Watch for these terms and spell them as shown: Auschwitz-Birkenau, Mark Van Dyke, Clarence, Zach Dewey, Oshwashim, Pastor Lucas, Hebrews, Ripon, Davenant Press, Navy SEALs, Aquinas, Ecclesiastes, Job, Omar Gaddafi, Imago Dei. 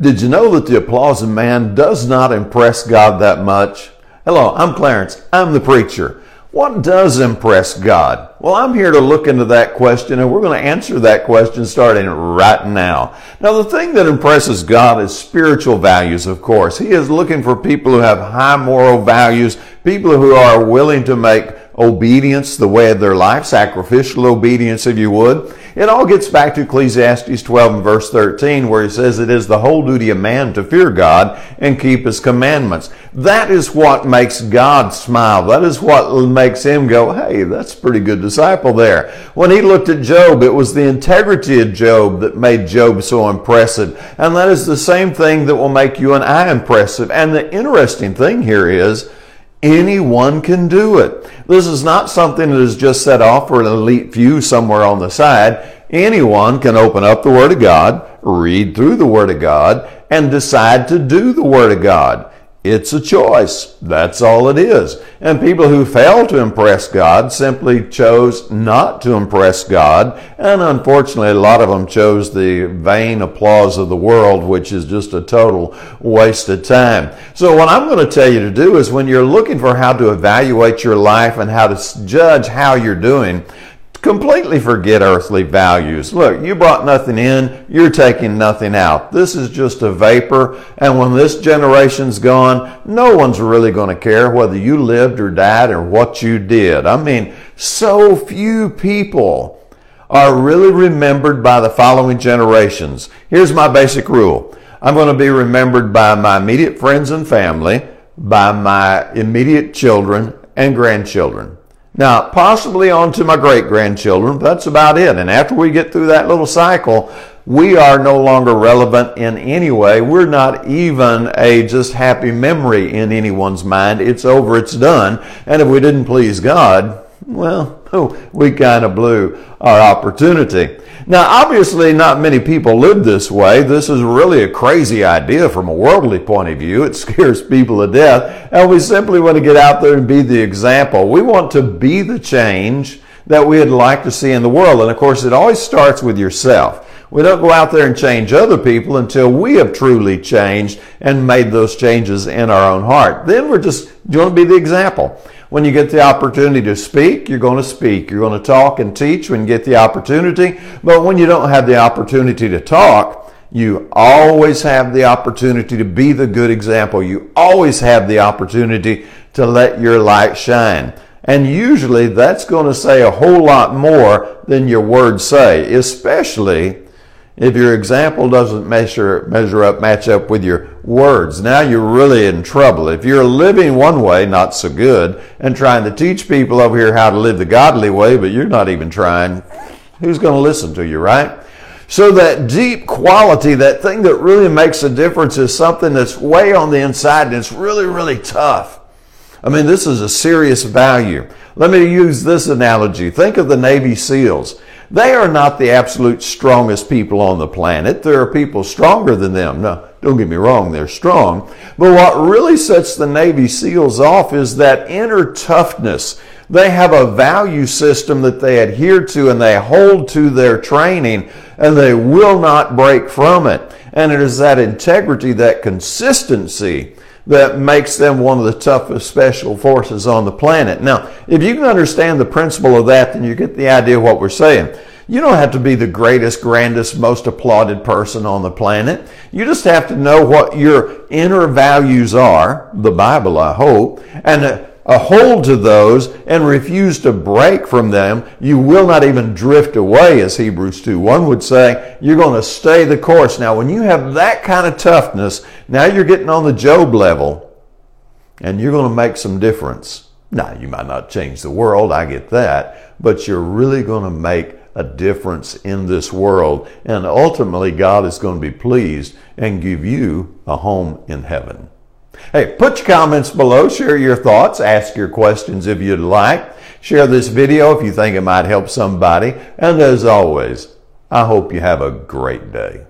Did you know that the applause of man does not impress God that much? Hello, I'm Clarence. I'm the preacher. What does impress God? Well, I'm here to look into that question, and we're going to answer that question starting right now. Now, the thing that impresses God is spiritual values, of course. He is looking for people who have high moral values, people who are willing to make obedience the way of their life, sacrificial obedience, if you would. It all gets back to Ecclesiastes 12 and verse 13, where he says it is the whole duty of man to fear God and keep his commandments. That is what makes God smile. That is what makes him go, hey, that's a pretty good disciple there. When he looked at Job, it was the integrity of Job that made Job so impressive. And that is the same thing that will make you and I impressive. And the interesting thing here is, anyone can do it. This is not something that is just set off for an elite few somewhere on the side. Anyone can open up the Word of God, read through the Word of God, and decide to do the Word of God. It's a choice. That's all it is. And people who fail to impress God simply chose not to impress God. And unfortunately, a lot of them chose the vain applause of the world, which is just a total waste of time. So what I'm going to tell you to do is when you're looking for how to evaluate your life and how to judge how you're doing, completely forget earthly values. Look, you brought nothing in, you're taking nothing out. This is just a vapor, and when this generation's gone, no one's really going to care whether you lived or died or what you did. I mean, so few people are really remembered by the following generations. Here's my basic rule. I'm going to be remembered by my immediate friends and family, by my immediate children and grandchildren. Now, possibly on to my great-grandchildren, but that's about it. And after we get through that little cycle, we are no longer relevant in any way. We're not even a just happy memory in anyone's mind. It's over, it's done. And if we didn't please God, well, we kind of blew our opportunity. Now, obviously, not many people live this way. This is really a crazy idea from a worldly point of view. It scares people to death, and we simply want to get out there and be the example. We want to be the change that we'd like to see in the world, and of course, it always starts with yourself. We don't go out there and change other people until we have truly changed and made those changes in our own heart. Then we're just going to be the example. When you get the opportunity to speak, you're going to speak. You're going to talk and teach when you get the opportunity. But when you don't have the opportunity to talk, you always have the opportunity to be the good example. You always have the opportunity to let your light shine. And usually that's going to say a whole lot more than your words say, especially if your example doesn't match up with your words. Now you're really in trouble. If you're living one way, not so good, and trying to teach people over here how to live the godly way, but you're not even trying, who's going to listen to you, right? So that deep quality, that thing that really makes a difference is something that's way on the inside, and it's really, really tough. I mean, this is a serious value. Let me use this analogy. Think of the Navy SEALs. They are not the absolute strongest people on the planet. There are people stronger than them. Now, don't get me wrong, they're strong. But what really sets the Navy SEALs off is that inner toughness. They have a value system that they adhere to and they hold to their training, and they will not break from it. And it is that integrity, that consistency, that makes them one of the toughest special forces on the planet. Now, if you can understand the principle of that, then you get the idea of what we're saying. You don't have to be the greatest, grandest, most applauded person on the planet. You just have to know what your inner values are, the Bible, I hope, and hold to those and refuse to break from them. You will not even drift away, as Hebrews 2:1 would say. You're going to stay the course. Now, when you have that kind of toughness, now you're getting on the Job level, and you're going to make some difference. Now, you might not change the world, I get that, but you're really going to make a difference in this world, and ultimately God is going to be pleased and give you a home in heaven. Hey, put your comments below, share your thoughts, ask your questions if you'd like. Share this video if you think it might help somebody. And as always, I hope you have a great day.